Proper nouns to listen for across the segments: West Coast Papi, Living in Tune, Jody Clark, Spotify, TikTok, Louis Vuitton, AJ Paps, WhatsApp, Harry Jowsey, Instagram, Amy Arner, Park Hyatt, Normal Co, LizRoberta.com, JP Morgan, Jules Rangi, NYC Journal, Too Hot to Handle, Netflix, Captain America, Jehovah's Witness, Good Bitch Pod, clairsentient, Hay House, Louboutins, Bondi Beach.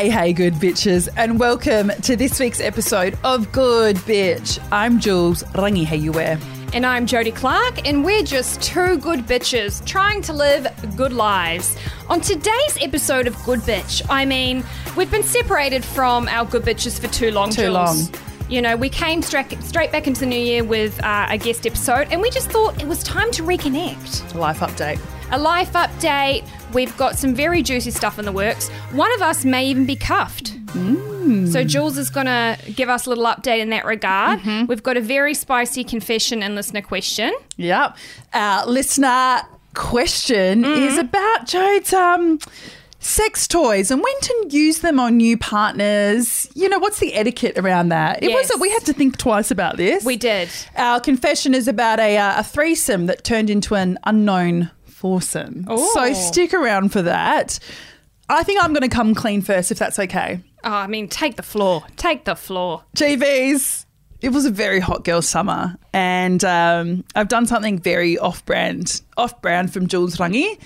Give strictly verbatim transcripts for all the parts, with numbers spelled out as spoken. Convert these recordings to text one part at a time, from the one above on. Hey, hey, good bitches, and welcome to this week's episode of Good Bitch. I'm Jules Rangi, how you wear? And I'm Jody Clark, and we're just two good bitches trying to live good lives. On today's episode of Good Bitch, I mean, we've been separated from our good bitches for too long, Too Jules. long. You know, we came straight, straight back into the new year with uh, a guest episode, and we just thought it was time to reconnect. A life update. A life update. We've got some very juicy stuff in the works. One of us may even be cuffed. Mm. So Jules is going to give us a little update in that regard. Mm-hmm. We've got a very spicy confession and listener question. Yep. Our listener question mm-hmm. is about Jode's um, sex toys and when to use them on new partners. You know, what's the etiquette around that? It yes. was we had to think twice about this. We did. Our confession is about a, uh, a threesome that turned into an unknown foursome. Ooh. So stick around for that. I think I'm going to come clean first, if that's okay. Oh, I mean, take the floor. Take the floor. G Vs, it was a very hot girl summer, and um, I've done something very off-brand, off-brand from Jules Rangi.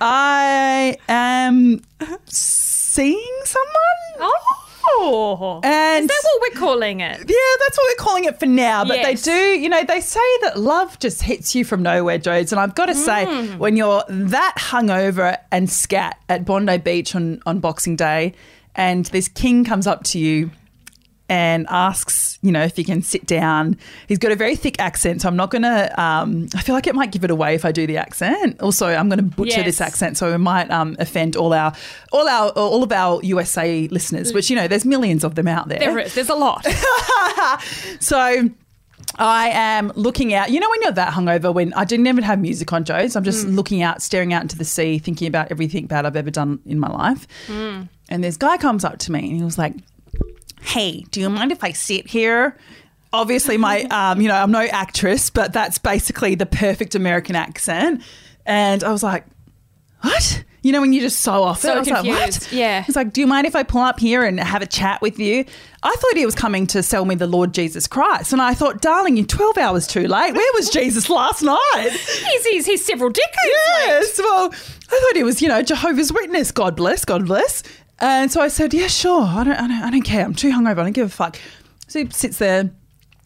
I am seeing someone. Oh, and is that what we're calling it? Yeah, that's what we're calling it for now. But yes. they do, you know, they say that love just hits you from nowhere, Jodes. And I've got to mm. say, when you're that hungover and scat at Bondi Beach on, on Boxing Day, and this king comes up to you and asks, you know, if you can sit down. He's got a very thick accent, so I'm not going to um, – I feel like it might give it away if I do the accent. Also, I'm going to butcher yes. this accent, so it might um, offend all our all our, all of our U S A listeners, which, you know, there's millions of them out there. There is. There's a lot. So I am looking out. You know when you're that hungover, when I didn't even have music on, Jodes, I'm just mm. looking out, staring out into the sea, thinking about everything bad I've ever done in my life. Mm. And this guy comes up to me and he was like, hey, do you mind if I sit here? Obviously, my, um, you know, I'm no actress, but that's basically the perfect American accent. And I was like, what? You know, when you're just so off it. So I was confused. Like, what? Yeah. He's like, do you mind if I pull up here and have a chat with you? I thought he was coming to sell me the Lord Jesus Christ. And I thought, darling, you're twelve hours too late. Where was Jesus last night? he's, he's, he's several decades Yes. late. Well, I thought he was, you know, Jehovah's Witness. God bless, God bless. And so I said, yeah, sure. I don't, I don't, I don't care. I'm too hungover. I don't give a fuck. So he sits there.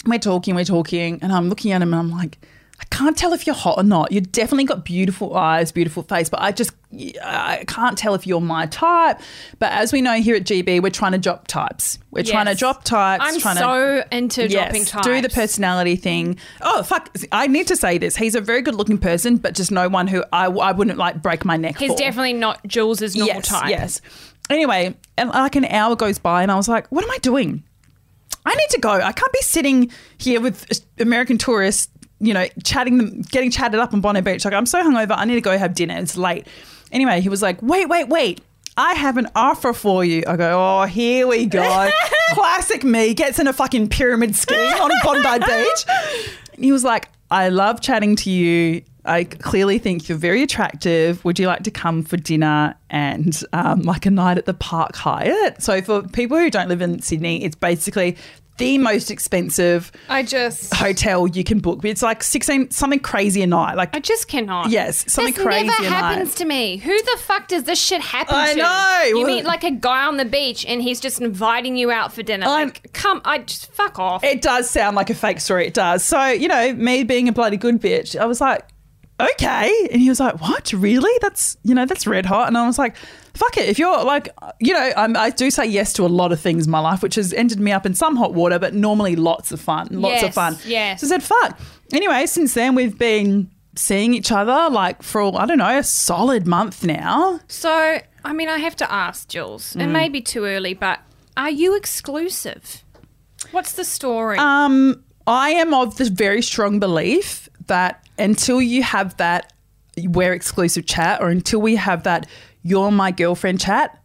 We're talking, we're talking. And I'm looking at him and I'm like, I can't tell if you're hot or not. You've definitely got beautiful eyes, beautiful face, but I just, I can't tell if you're my type. But as we know here at G B, we're trying to drop types. We're yes. trying to drop types. I'm trying so to, into yes, dropping types. Do the personality thing. Oh, fuck. I need to say this. He's a very good looking person, but just no one who I, I wouldn't like break my neck He's for. He's definitely not Jules's normal yes, type. Yes, yes. Anyway, and like an hour goes by and I was like, what am I doing? I need to go. I can't be sitting here with American tourists, you know, chatting them, getting chatted up on Bondi Beach. Like, I'm so hungover. I need to go have dinner. It's late. Anyway, he was like, wait, wait, wait. I have an offer for you. I go, oh, here we go. Classic me. Gets in a fucking pyramid scheme on Bondi Beach. And he was like, I love chatting to you. I clearly think you're very attractive. Would you like to come for dinner and um, like a night at the Park Hyatt? So for people who don't live in Sydney, it's basically the most expensive I just, hotel you can book. It's like sixteen something crazy a night. Like I just cannot. Yes, something this crazy a night. This never happens to me. Who the fuck does this shit happen I to? I know. You well, meet like a guy on the beach and he's just inviting you out for dinner. I'm, like, come, I just fuck off. It does sound like a fake story. It does. So, you know, me being a bloody good bitch, I was like, okay. And he was like, what, really? That's, you know, that's red hot. And I was like, fuck it. If you're like, you know, I'm, I do say yes to a lot of things in my life, which has ended me up in some hot water, but normally lots of fun, lots yes, of fun. Yes. So I said, fuck. Anyway, since then we've been seeing each other like for, I don't know, a solid month now. So, I mean, I have to ask, Jules, mm. it may be too early, but are you exclusive? What's the story? Um, I am of the very strong belief that until you have that we're exclusive chat or until we have that you're my girlfriend chat,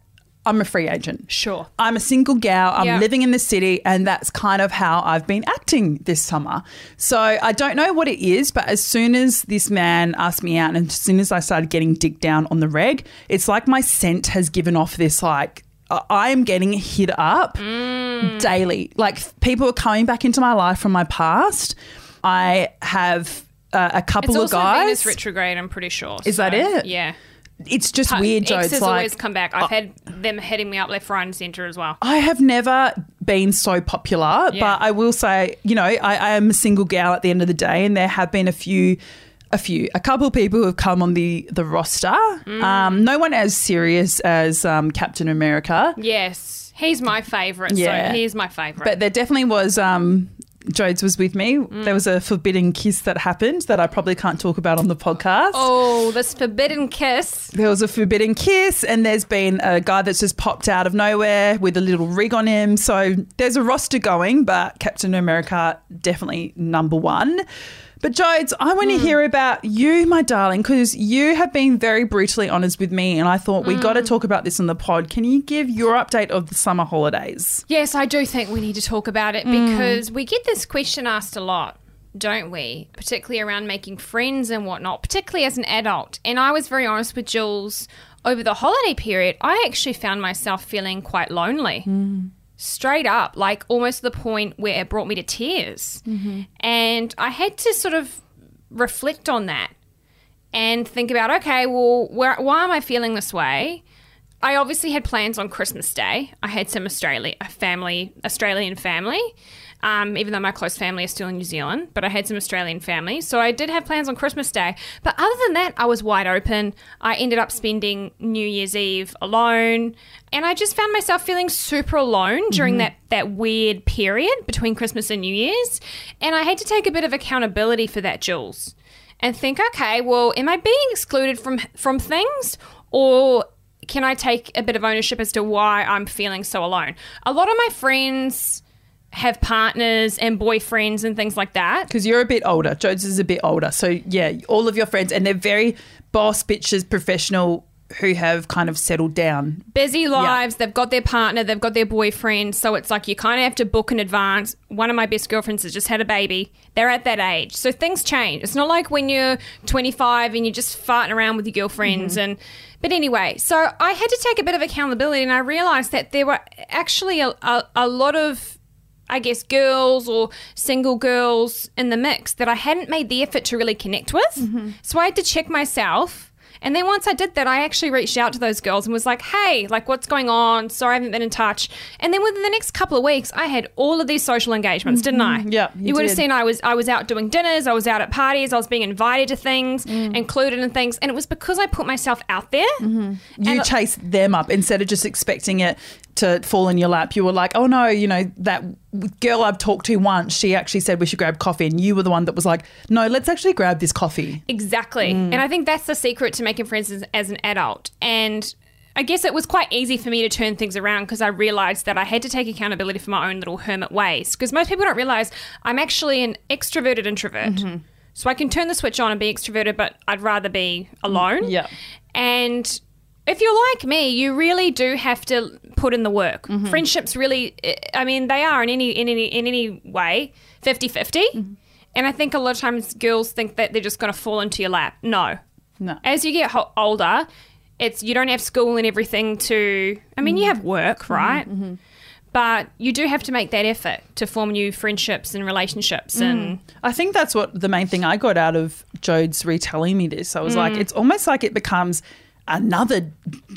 I'm a free agent. Sure. I'm a single gal. I'm yeah. living in the city, and that's kind of how I've been acting this summer. So I don't know what it is, but as soon as this man asked me out and as soon as I started getting digged down on the reg, it's like my scent has given off this like I am getting hit up mm. daily. Like people are coming back into my life from my past. I have – Uh, a couple it's of guys. It's also Venus retrograde, I'm pretty sure. Is so, that it? Yeah. It's just P- weird, Joe. Exes it's like, always come back. I've uh, had them heading me up left, right and centre as well. I have never been so popular, yeah. but I will say, you know, I, I am a single gal at the end of the day, and there have been a few – A few, a couple of people who have come on the, the roster. Mm. Um, no one as serious as um, Captain America. Yes, he's my favourite. Yeah. So he's my favourite. But there definitely was, um, Jodes was with me. Mm. There was a forbidden kiss that happened that I probably can't talk about on the podcast. Oh, this forbidden kiss. There was a forbidden kiss, and there's been a guy that's just popped out of nowhere with a little rig on him. So there's a roster going, but Captain America definitely number one. But, Jodes, I want mm. to hear about you, my darling, because you have been very brutally honest with me, and I thought mm. we got to talk about this on the pod. Can you give your update of the summer holidays? Yes, I do think we need to talk about it mm. because we get this question asked a lot, don't we, particularly around making friends and whatnot, particularly as an adult. And I was very honest with Jules. Over the holiday period, I actually found myself feeling quite lonely. Mm. Straight up, like almost to the point where it brought me to tears. Mm-hmm. And I had to sort of reflect on that and think about, okay, well, where, why am I feeling this way? I obviously had plans on Christmas Day. I had some Australia, a family, Australian family, um, even though my close family is still in New Zealand, but I had some Australian family. So I did have plans on Christmas Day. But other than that, I was wide open. I ended up spending New Year's Eve alone. And I just found myself feeling super alone during mm-hmm. that, that weird period between Christmas and New Year's. And I had to take a bit of accountability for that, Jules, and think, okay, well, am I being excluded from from things, or can I take a bit of ownership as to why I'm feeling so alone? A lot of my friends have partners and boyfriends and things like that. Because you're a bit older. Jodes is a bit older. So, yeah, all of your friends, and they're very boss bitches, professional, who have kind of settled down. Busy lives. Yeah. They've got their partner. They've got their boyfriend. So it's like you kind of have to book in advance. One of my best girlfriends has just had a baby. They're at that age. So things change. It's not like when you're twenty-five and you're just farting around with your girlfriends. Mm-hmm. and. But anyway, so I had to take a bit of accountability, and I realised that there were actually a, a, a lot of, I guess, girls or single girls in the mix that I hadn't made the effort to really connect with. Mm-hmm. So I had to check myself. And then once I did that, I actually reached out to those girls and was like, hey, like, what's going on? Sorry, I haven't been in touch. And then within the next couple of weeks, I had all of these social engagements, mm-hmm. didn't I? Yeah, you, you would have seen I was I was out doing dinners. I was out at parties. I was being invited to things, mm. included in things. And it was because I put myself out there. Mm-hmm. You chased it, them up instead of just expecting it to fall in your lap. You were like, oh, no, you know, that girl I've talked to once, she actually said we should grab coffee, and you were the one that was like, no, let's actually grab this coffee. Exactly. Mm. And I think that's the secret to making friends as, as an adult. And I guess it was quite easy for me to turn things around because I realised that I had to take accountability for my own little hermit ways, because most people don't realise I'm actually an extroverted introvert. Mm-hmm. So I can turn the switch on and be extroverted, but I'd rather be alone. Yeah. And if you're like me, you really do have to put in the work. Mm-hmm. Friendships really, I mean, they are in any in any, in any way fifty-fifty. Mm-hmm. And I think a lot of times girls think that they're just going to fall into your lap. No. No. As you get ho- older, it's you don't have school and everything to, I mean, mm-hmm. you have work, right? Mm-hmm. But you do have to make that effort to form new friendships and relationships. Mm. And I think that's what the main thing I got out of Jodes retelling me this. I was mm. like, it's almost like it becomes another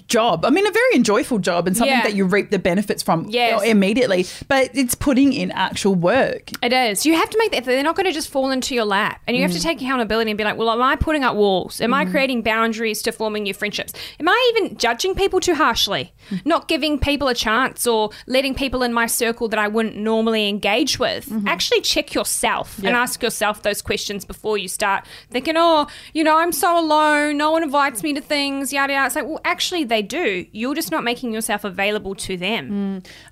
job. I mean, a very enjoyable job and something yeah. that you reap the benefits from yes. immediately, but it's putting in actual work. It is. You have to make that. They're not going to just fall into your lap, and you mm. have to take accountability and be like, well, am I putting up walls? Am mm. I creating boundaries to forming new friendships? Am I even judging people too harshly? Mm. Not giving people a chance or letting people in my circle that I wouldn't normally engage with. Mm-hmm. Actually check yourself yeah. and ask yourself those questions before you start thinking, oh, you know, I'm so alone. No one invites me to things. Yeah. It's like, well, actually they do. You're just not making yourself available to them. Mm.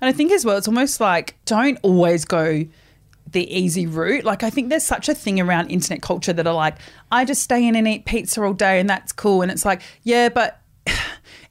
And I think as well, it's almost like don't always go the easy route. Like I think there's such a thing around internet culture that are like, I just stay in and eat pizza all day and that's cool. And it's like, yeah, but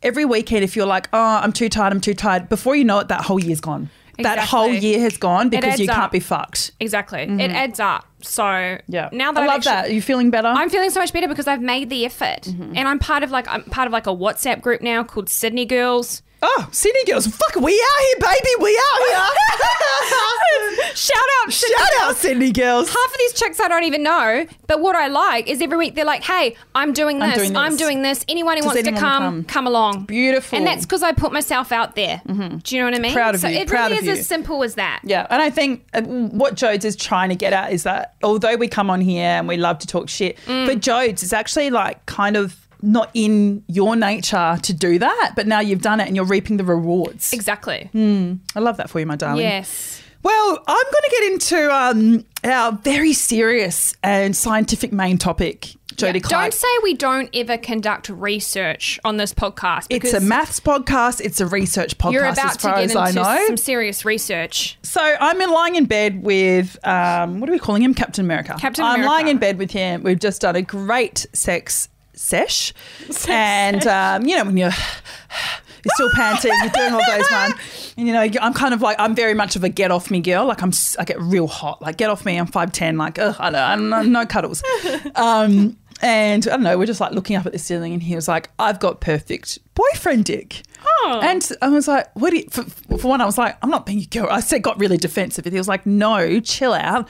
every weekend if you're like, oh, I'm too tired, I'm too tired, before you know it, that whole year's gone. Exactly. That whole year has gone because you can't up. be fucked. Exactly. Mm-hmm. It adds up. So yeah. now that I I've love actually, that. Are you feeling better? I'm feeling so much better because I've made the effort. Mm-hmm. And I'm part of like I'm part of like a WhatsApp group now called Sydney Girls. Oh, Sydney girls, fuck, we are here, baby, we are here. Shout out. Shout Sydney out, Sydney girls. Half of these chicks I don't even know, but what I like is every week they're like, hey, I'm doing this, I'm doing this, I'm doing this. anyone who Does wants anyone to come, come, come along. It's beautiful. And that's because I put myself out there. Mm-hmm. Do you know what I mean? Proud of so you, it proud really of is you. As simple as that. Yeah, and I think what Jodes is trying to get at is that although we come on here and we love to talk shit, mm. for Jodes it's actually like kind of, not in your nature to do that, but now you've done it and you're reaping the rewards. Exactly. Mm, I love that for you, my darling. Yes. Well, I'm going to get into um, our very serious and scientific main topic, Jody yeah. Clark. Don't say we don't ever conduct research on this podcast. It's a maths podcast. It's a research podcast you're about as far to get as into I know. Some serious research. So I'm lying in bed with, um, what are we calling him? Captain America. Captain America. I'm lying in bed with him. We've just done a great sex sesh and um, you know when you're you're still panting, you're doing all those ones, and you know I'm kind of like I'm very much of a get off me girl. Like I'm, I get real hot. Like get off me. I'm five ten. Like ugh, I don't, I'm no cuddles. Um, and I don't know. We're just like looking up at the ceiling, and he was like, "I've got perfect boyfriend dick." Oh. And I was like, "What? Do you, for, for one, I was like, I'm not being a girl." I said, got really defensive, and he was like, "No, chill out."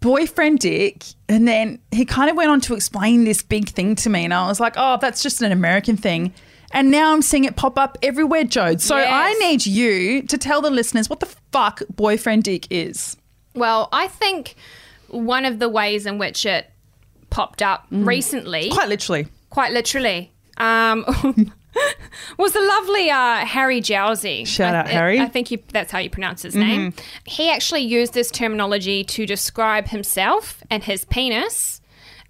Boyfriend dick, and then he kind of went on to explain this big thing to me, and I was like, oh, that's just an American thing. And now I'm seeing it pop up everywhere, Jode. So yes. I need you to tell the listeners what the fuck boyfriend dick is. Well, I think one of the ways in which it popped up mm. recently. Quite literally. Quite literally. Um was the lovely uh, Harry Jowsey. Shout out, I, Harry. I think you, that's how you pronounce his name. Mm-hmm. He actually used this terminology to describe himself and his penis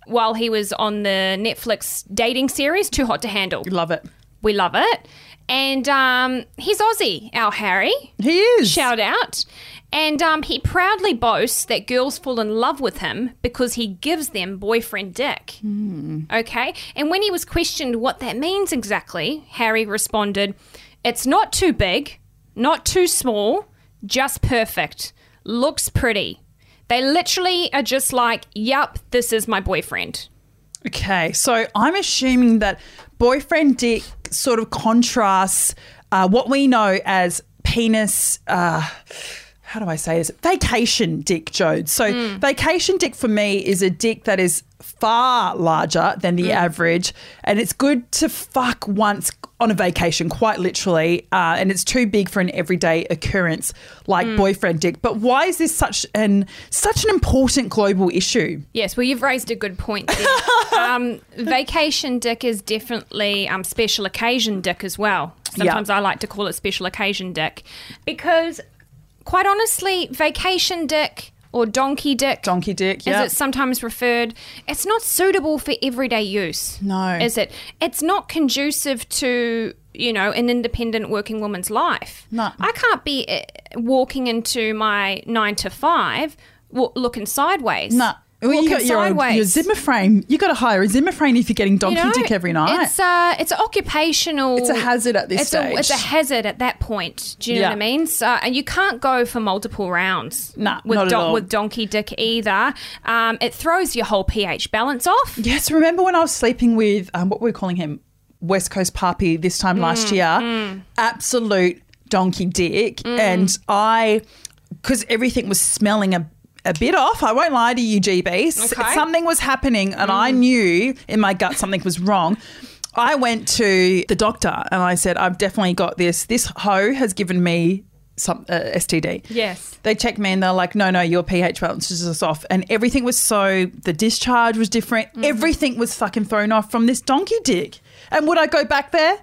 while he was on the Netflix dating series, Too Hot to Handle. Love it. We love it. And um, he's Aussie, our Harry. He is. Shout out. And um, he proudly boasts that girls fall in love with him because he gives them boyfriend dick. Mm. Okay? And when he was questioned what that means exactly, Harry responded, "It's not too big, not too small, just perfect. Looks pretty. They literally are just like, yup, this is my boyfriend." Okay. So I'm assuming that boyfriend dick sort of contrasts uh, what we know as penis... Uh, how do I say this? Vacation dick, Jode. So mm. vacation dick for me is a dick that is far larger than the mm. average, and it's good to fuck once on a vacation, quite literally, uh, and it's too big for an everyday occurrence like mm. boyfriend dick. But why is this such an such an important global issue? Yes, well, you've raised a good point there. um, vacation dick is definitely um, special occasion dick as well. Sometimes yeah. I like to call it special occasion dick because... Quite honestly, vacation dick or donkey dick, donkey dick, yeah, as it's sometimes referred, it's not suitable for everyday use. No, is it? It's not conducive to, you know, an independent working woman's life. No, I can't be walking into my nine to five w- looking sideways. No. Well, you got your, own, your Zimmer frame. You got to hire a Zimmer frame if you're getting donkey you know, dick every night. It's a, it's an occupational. It's a hazard at this it's stage. A, it's a hazard at that point. Do you yeah. know what I mean? So, and you can't go for multiple rounds. Nah, with not don- at all. With donkey dick either. Um, it throws your whole pH balance off. Yes, remember when I was sleeping with um, what were we calling him, West Coast Papi this time mm, last year? Mm. Absolute donkey dick, mm. and I because everything was smelling a. A bit off, I won't lie to you, G B. Okay. Something was happening and mm. I knew in my gut something was wrong. I went to the doctor and I said, I've definitely got this. This hoe has given me some uh, S T D. Yes. They checked me and they're like, no, no, your pH balance is just off. And everything was so, the discharge was different. Mm. Everything was fucking thrown off from this donkey dick. And would I go back there?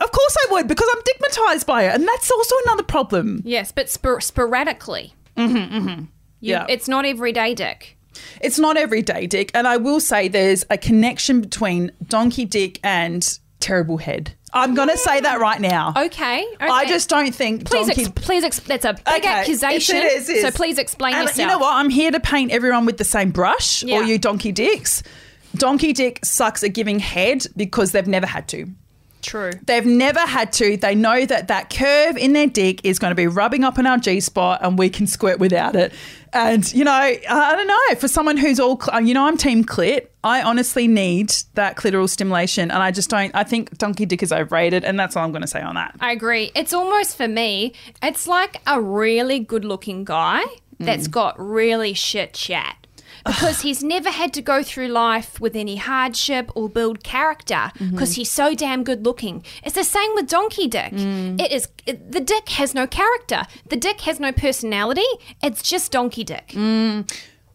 Of course I would, because I'm stigmatised by it. And that's also another problem. Yes, but spor- sporadically. Mm-hmm, mm-hmm. You, yeah. It's not everyday dick. It's not everyday dick. And I will say there's a connection between donkey dick and terrible head. I'm going to yeah. say that right now. Okay. okay. I just don't think please donkey... Ex- please, ex- that's a big okay. accusation. It is, it is. So please explain and yourself. You know what? I'm here to paint everyone with the same brush, yeah. all you donkey dicks. Donkey dick sucks at giving head because they've never had to. True. They've never had to. They know that that curve in their dick is going to be rubbing up on our G-spot and we can squirt without it. And, you know, I don't know, for someone who's all, you know, I'm team clit. I honestly need that clitoral stimulation and I just don't, I think donkey dick is overrated and that's all I'm going to say on that. I agree. It's almost, for me, it's like a really good looking guy mm. that's got really shit chat. Because he's never had to go through life with any hardship or build character because mm-hmm. he's so damn good looking. It's the same with donkey dick. Mm. It is it, the dick has no character. The dick has no personality. It's just donkey dick. Mm.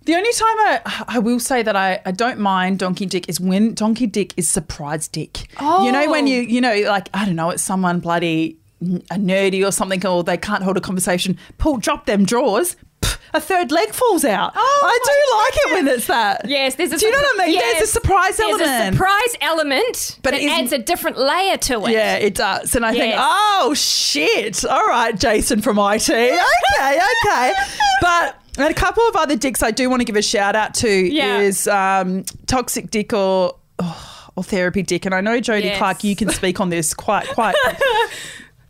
The only time I, I will say that I, I don't mind donkey dick is when donkey dick is surprise dick. Oh. You know, when you, you know, like, I don't know, it's someone bloody a nerdy or something or they can't hold a conversation. Pull, drop them drawers. A third leg falls out. Oh, I do like it when it's that. Yes, there's a. Do you know what I mean? Yes, there's a surprise element. There's a surprise element, but it adds a different layer to it. Yeah, it does. And I yes. think, oh shit! All right, Jason from I T. Okay, okay. But a couple of other dicks I do want to give a shout out to yeah. is um, toxic dick or oh, or therapy dick. And I know Jody yes. Clark, you can speak on this quite quite.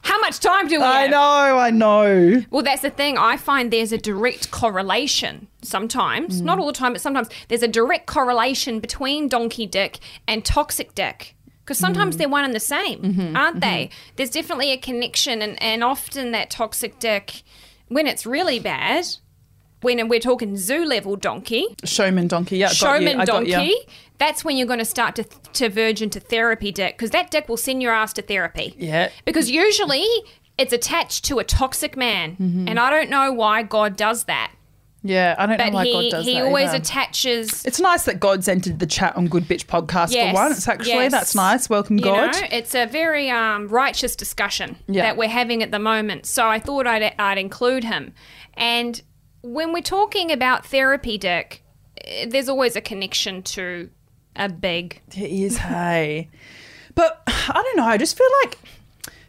How much time do we I have? know, I know. Well, that's the thing. I find there's a direct correlation sometimes, mm. not all the time, but sometimes there's a direct correlation between donkey dick and toxic dick because sometimes mm. they're one and the same, mm-hmm. aren't mm-hmm. they? There's definitely a connection and, and often that toxic dick, when it's really bad, when we're talking zoo level donkey. Showman donkey, yeah. Showman donkey. Got you. That's when you're going to start to th- to verge into therapy dick because that dick will send your ass to therapy. Yeah. Because usually it's attached to a toxic man mm-hmm. and I don't know why God does that. Yeah, I don't but know why he, God does he that. He always either. attaches. It's nice that God's entered the chat on Good Bitch Podcast yes, for once, actually. Yes. That's nice. Welcome, you God. Know, it's a very um, righteous discussion yeah. that we're having at the moment. So I thought I'd, I'd include him. And when we're talking about therapy dick, there's always a connection to a big. It is, hey. But I don't know. I just feel like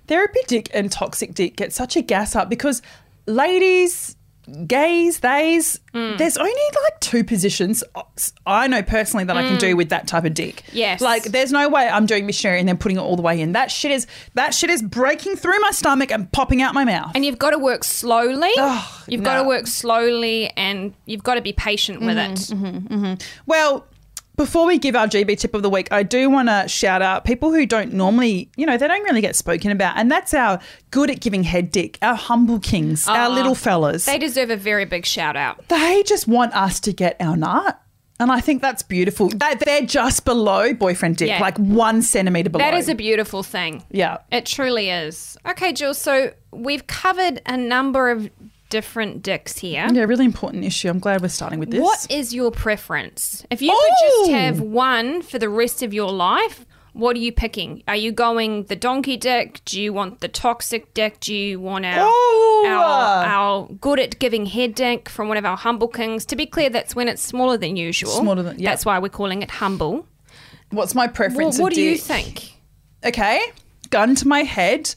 therapy dick and toxic dick get such a gas up because ladies, gays, theys, mm. there's only like two positions I know personally that mm. I can do with that type of dick. Yes. Like there's no way I'm doing missionary and then putting it all the way in. That shit is that shit is breaking through my stomach and popping out my mouth. And you've got to work slowly. Oh, you've no. got to work slowly and you've got to be patient with mm-hmm, it. Mm-hmm, mm-hmm. Well, before we give our G B tip of the week, I do want to shout out people who don't normally, you know, they don't really get spoken about, and that's our good at giving head dick, our humble kings, uh, our little fellas. They deserve a very big shout out. They just want us to get our nut, and I think that's beautiful. They, they're just below boyfriend dick, yeah. like one centimetre below. That is a beautiful thing. Yeah. It truly is. Okay, Jules, so we've covered a number of different dicks here. Yeah, really important issue. I'm glad we're starting with this. What is your preference? If you oh! could just have one for the rest of your life, what are you picking? Are you going the donkey dick? Do you want the toxic dick? Do you want our oh! our, our good at giving head dick from one of our humble kings? To be clear, that's when it's smaller than usual. Smaller than yeah. That's why we're calling it humble. What's my preference? Well, what do dick? you think? Okay, gun to my head,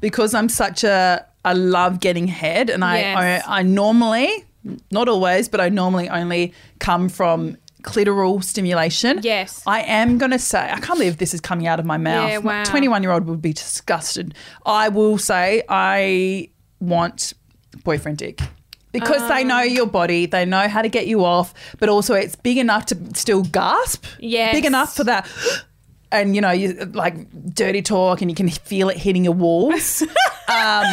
because I'm such a I love getting head and I, yes. I I normally, not always, but I normally only come from clitoral stimulation. Yes. I am going to say, I can't believe this is coming out of my mouth. Yeah, wow. My twenty-one-year-old would be disgusted. I will say I want boyfriend dick because um. they know your body, they know how to get you off, but also it's big enough to still gasp. Yes. Big enough for that. And, you know, you like dirty talk and you can feel it hitting your walls. um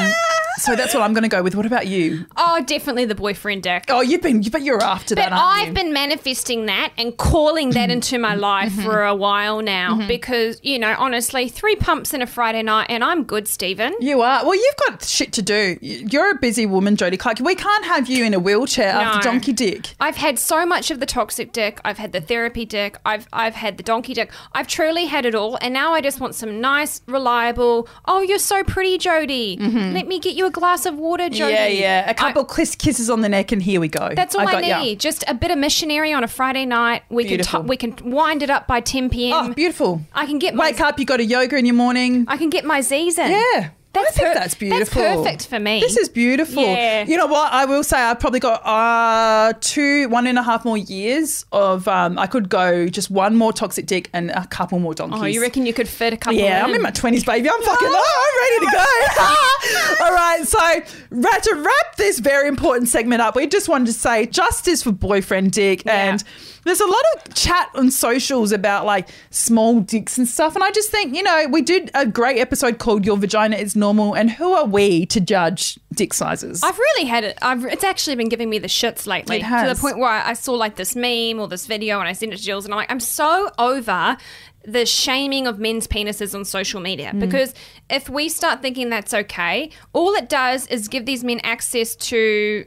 So that's what I'm going to go with. What about you? Oh, definitely the boyfriend dick. Oh, you've been, but you're after but that, aren't I've you? been manifesting that and calling that into my life mm-hmm. for a while now mm-hmm. because, you know, honestly, three pumps in a Friday night and I'm good, Stephen. You are. Well, you've got shit to do. You're a busy woman, Jodie Clark. We can't have you in a wheelchair no. after donkey dick. I've had so much of the toxic dick. I've had the therapy dick. I've I've had the donkey dick. I've truly had it all, and now I just want some nice, reliable, oh, you're so pretty, Jodie. Mm-hmm. Let me get you a glass of water, Jody. Yeah, yeah. A couple I, kisses on the neck and here we go. That's all I, I need. You. Just a bit of missionary on a Friday night. We beautiful. can t- we can wind it up by ten p.m. Oh, beautiful. I can get my... Wake up, you got a yoga in your morning. I can get my Z's in. Yeah. That's I think per- that's beautiful. That's perfect for me. This is beautiful. Yeah. You know what? I will say I've probably got uh, two, one and a half more years of um, I could go just one more toxic dick and a couple more donkeys. Oh, you reckon you could fit a couple more? Yeah, in. I'm in my twenties, baby. I'm fucking oh, I'm ready to go. All right, so to wrap this very important segment up, we just wanted to say justice for boyfriend dick. Yeah. And there's a lot of chat on socials about like small dicks and stuff. And I just think, you know, we did a great episode called Your Vagina is Normal, and who are we to judge dick sizes? I've really had it. I've, it's actually been giving me the shits lately, to the point where I saw like this meme or this video and I sent it to Jules and I'm like, I'm so over the shaming of men's penises on social media, mm. because if we start thinking that's okay, all it does is give these men access to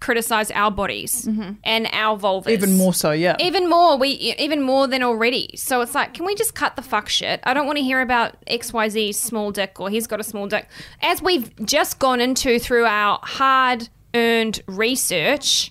criticize our bodies mm-hmm. and our vulvas. Even more so, yeah. Even more, we even more than already. So it's like, can we just cut the fuck shit? I don't want to hear about X Y Z's small dick or he's got a small dick. As we've just gone into through our hard-earned research,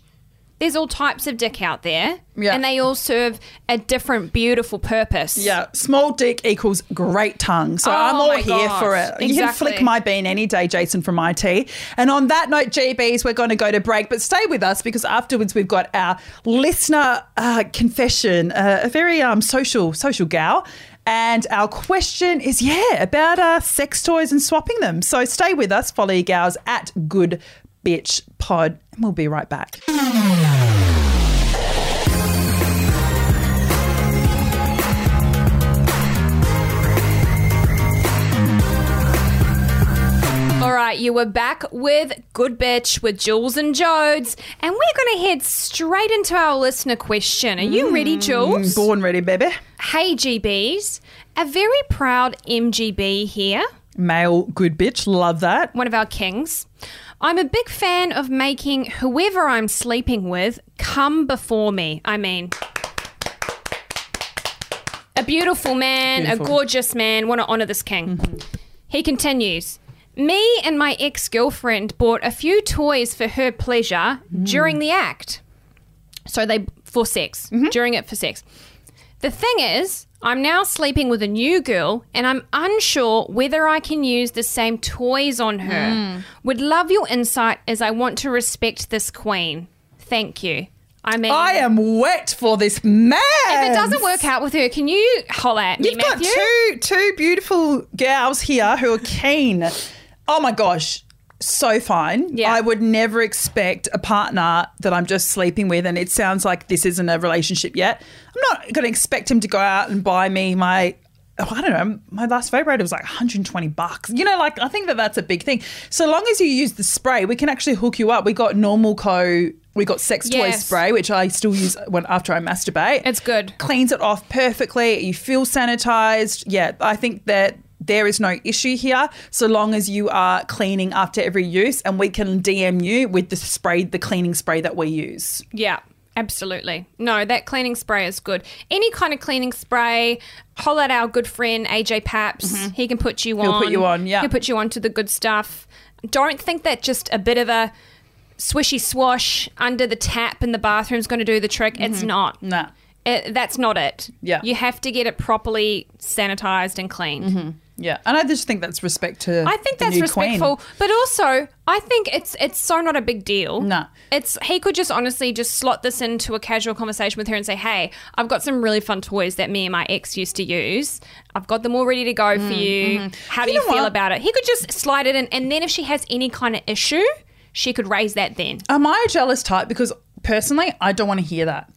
there's all types of dick out there, yeah. and they all serve a different beautiful purpose. Yeah, small dick equals great tongue. So oh I'm all here gosh. for it. Exactly. You can flick my bean any day, Jason, from I T. And on that note, G Bs, we're going to go to break, but stay with us because afterwards we've got our listener uh, confession, uh, a very um, social social gal, and our question is, yeah, about uh, sex toys and swapping them. So stay with us, follow your gals at Good Bitch Pod, and we'll be right back. All right, you were back with Good Bitch with Jules and Jodes, and we're going to head straight into our listener question. Are you mm. ready, Jules? Born ready, baby. Hey, G Bs. A very proud M G B here. Male Good Bitch, love that. One of our kings. I'm a big fan of making whoever I'm sleeping with come before me. I mean, a beautiful man, beautiful. a gorgeous man. Want to honour this king. Mm-hmm. He continues, me and my ex-girlfriend bought a few toys for her pleasure mm. during the act. So they, for sex, mm-hmm. during it for sex. The thing is, I'm now sleeping with a new girl and I'm unsure whether I can use the same toys on her. Mm. Would love your insight as I want to respect this queen. Thank you. I mean, I am wet for this man. If it doesn't work out with her, can you holler at me, You've Matthew? You've got two, two beautiful gals here who are keen. Oh, my gosh. So fine. Yeah. I would never expect a partner that I'm just sleeping with, and it sounds like this isn't a relationship yet. I'm not going to expect him to go out and buy me my, oh, I don't know, my last vibrator was like one hundred twenty bucks. You know, like I think that that's a big thing. So long as you use the spray, we can actually hook you up. We got Normal Co. We got sex toy yes. spray, which I still use when after I masturbate. It's good. Cleans it off perfectly. You feel sanitized. Yeah, I think that there is no issue here so long as you are cleaning after every use, and we can D M you with the spray, the cleaning spray that we use. Yeah, absolutely. No, that cleaning spray is good. Any kind of cleaning spray, holler at our good friend A J Paps. Mm-hmm. He can put you on. He'll put you on, yeah. He'll put you on to the good stuff. Don't think that just a bit of a swishy swash under the tap in the bathroom is going to do the trick. Mm-hmm. It's not. No. Nah. It, that's not it. Yeah. You have to get it properly sanitized and cleaned. Mm-hmm. Yeah, and I just think that's respect to I think the that's respectful, queen. But also I think it's it's so not a big deal. No. Nah. It's he could just honestly just slot this into a casual conversation with her and say, hey, I've got some really fun toys that me and my ex used to use. I've got them all ready to go mm, for you. Mm-hmm. How do you, you know feel what? about it? He could just slide it in, and then if she has any kind of issue, she could raise that then. Am I a jealous type? Because personally, I don't want to hear that.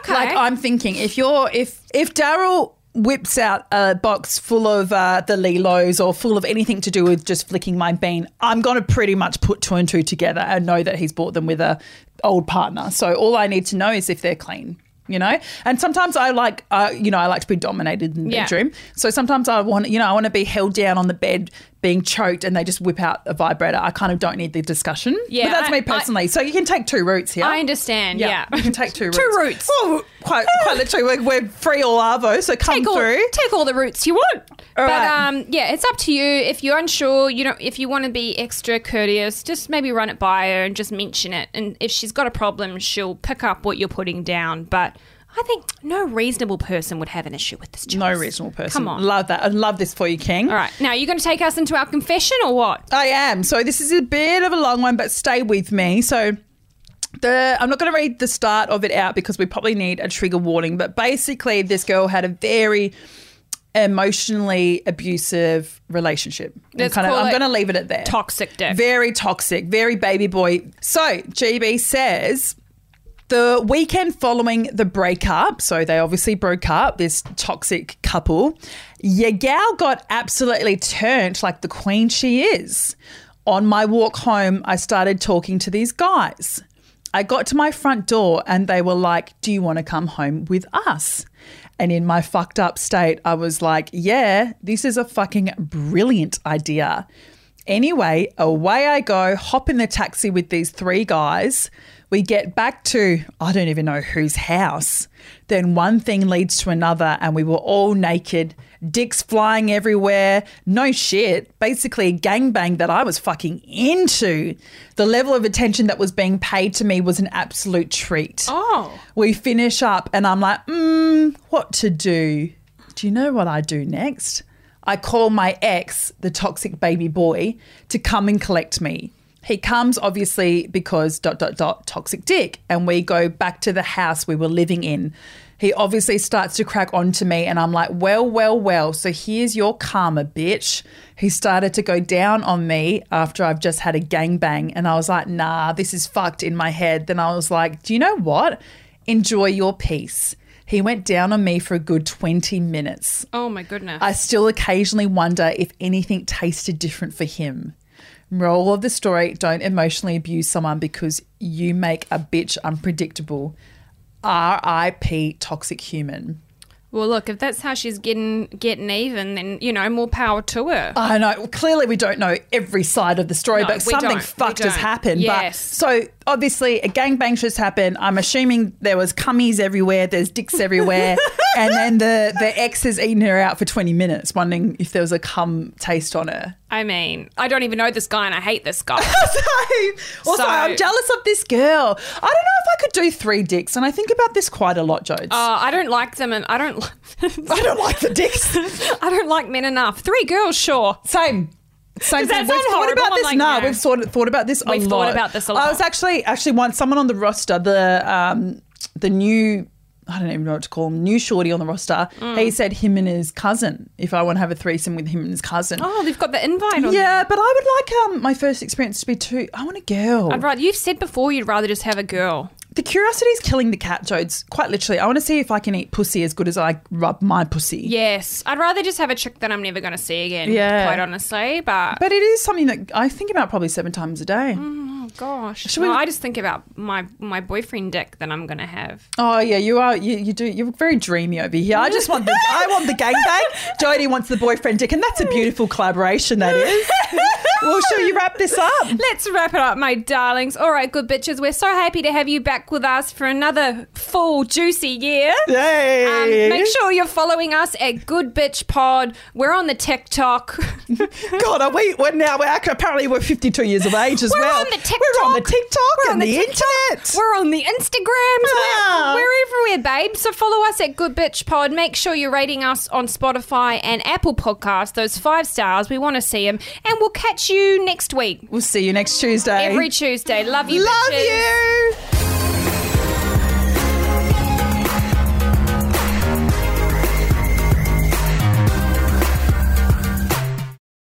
Okay. Like I'm thinking if you're if if Daryl whips out a box full of uh, the Lilos or full of anything to do with just flicking my bean, I'm going to pretty much put two and two together and know that he's bought them with a old partner. So all I need to know is if they're clean, you know. And sometimes I like, uh, you know, I like to be dominated in the yeah. bedroom. So sometimes I want, you know, I want to be held down on the bed being choked and they just whip out a vibrator. I kind of don't need the discussion. Yeah, but that's I, me personally. I, so you can take two routes here. I understand, yeah. yeah. You can take two routes. Two routes. Well, quite, quite literally, we're, we're free all arvo, so come take all, through. Take all the routes you want. All but, right. um, yeah, it's up to you. If you're unsure, you don't, if you want to be extra courteous, just maybe run it by her and just mention it. And if she's got a problem, she'll pick up what you're putting down. But I think no reasonable person would have an issue with this choice. No reasonable person. Come on. Love that. I love this for you, King. All right. Now, are you going to take us into our confession or what? I am. So this is a bit of a long one, but stay with me. So the I'm not going to read the start of it out because we probably need a trigger warning, but basically this girl had a very emotionally abusive relationship. Let's kind of, I'm going to leave it at that. Toxic dick. Very toxic. Very baby boy. So G B says... The weekend following the breakup, so they obviously broke up, this toxic couple, your gal got absolutely turned like the queen she is. On my walk home, I started talking to these guys. I got to my front door and they were like, do you want to come home with us? And in my fucked up state, I was like, yeah, this is a fucking brilliant idea. Anyway, away I go, hop in the taxi with these three guys. We get back to, I don't even know whose house. Then one thing leads to another and we were all naked, dicks flying everywhere, no shit, basically a gangbang that I was fucking into. The level of attention that was being paid to me was an absolute treat. Oh. We finish up and I'm like, mm, what to do? Do you know what I do next? I call my ex, the toxic baby boy, to come and collect me. He comes obviously because dot, dot, dot, toxic dick, and we go back to the house we were living in. He obviously starts to crack onto me and I'm like, well, well, well, so here's your karma, bitch. He started to go down on me after I've just had a gangbang and I was like, nah, this is fucked in my head. Then I was like, do you know what? Enjoy your peace. He went down on me for a good twenty minutes. Oh, my goodness. I still occasionally wonder if anything tasted different for him. Moral of the story, don't emotionally abuse someone because you make a bitch unpredictable. R I P toxic human. Well, look, if that's how she's getting getting even, then, you know, more power to her. I know. Well, clearly we don't know every side of the story, no, but something fucked has happened. Yes. But, so, obviously, a gangbang just happened. I'm assuming there was cummies everywhere, there's dicks everywhere, and then the, the ex has eaten her out for twenty minutes, wondering if there was a cum taste on her. I mean, I don't even know this guy and I hate this guy. so, also, so, I'm jealous of this girl. I don't know if I could do three dicks, and I think about this quite a lot, Jodes. Oh, uh, I don't like them and I don't I don't like the dicks. I don't like men enough. Three girls, sure. Same. Same thing. We've thought about this. Like, no, no, we've sort of thought about this a we've lot. We've thought about this a lot. I was actually, actually once someone on the roster, the um, the new, I don't even know what to call him, new shorty on the roster, mm. he said him and his cousin, if I want to have a threesome with him and his cousin. Oh, they've got the invite on Yeah, there. But I would like um, my first experience to be two. I want a girl. I'd rather, you've said before you'd rather just have a girl. The curiosity is killing the cat, Jodes, quite literally. I want to see if I can eat pussy as good as I rub my pussy. Yes. I'd rather just have a chick that I'm never going to see again, yeah. quite honestly. But but it is something that I think about probably seven times a day. Oh, gosh. Should no, we... I just think about my, my boyfriend dick that I'm going to have. Oh, yeah, you are. You, you do. You're very dreamy over here. I just want the, I want the gangbang. Jody wants the boyfriend dick, and that's a beautiful collaboration, that is. Well, shall you wrap this up? Let's wrap it up, my darlings. All right, good bitches. We're so happy to have you back with us for another full, juicy year. Yay! Um, make sure you're following us at Good Bitch Pod. We're on the TikTok. God, are we? We're now, we're, apparently we're fifty-two years of age as we're well. We're on the TikTok. We're on the TikTok we're and on the, the internet. We're on the Instagrams. Ah. We're, we're everywhere, babe. So follow us at Good Bitch Pod. Make sure you're rating us on Spotify and Apple Podcasts. Those five stars, we want to see them. And we'll catch you next week. We'll see you next Tuesday. Every Tuesday. Love you, Love bitches. you.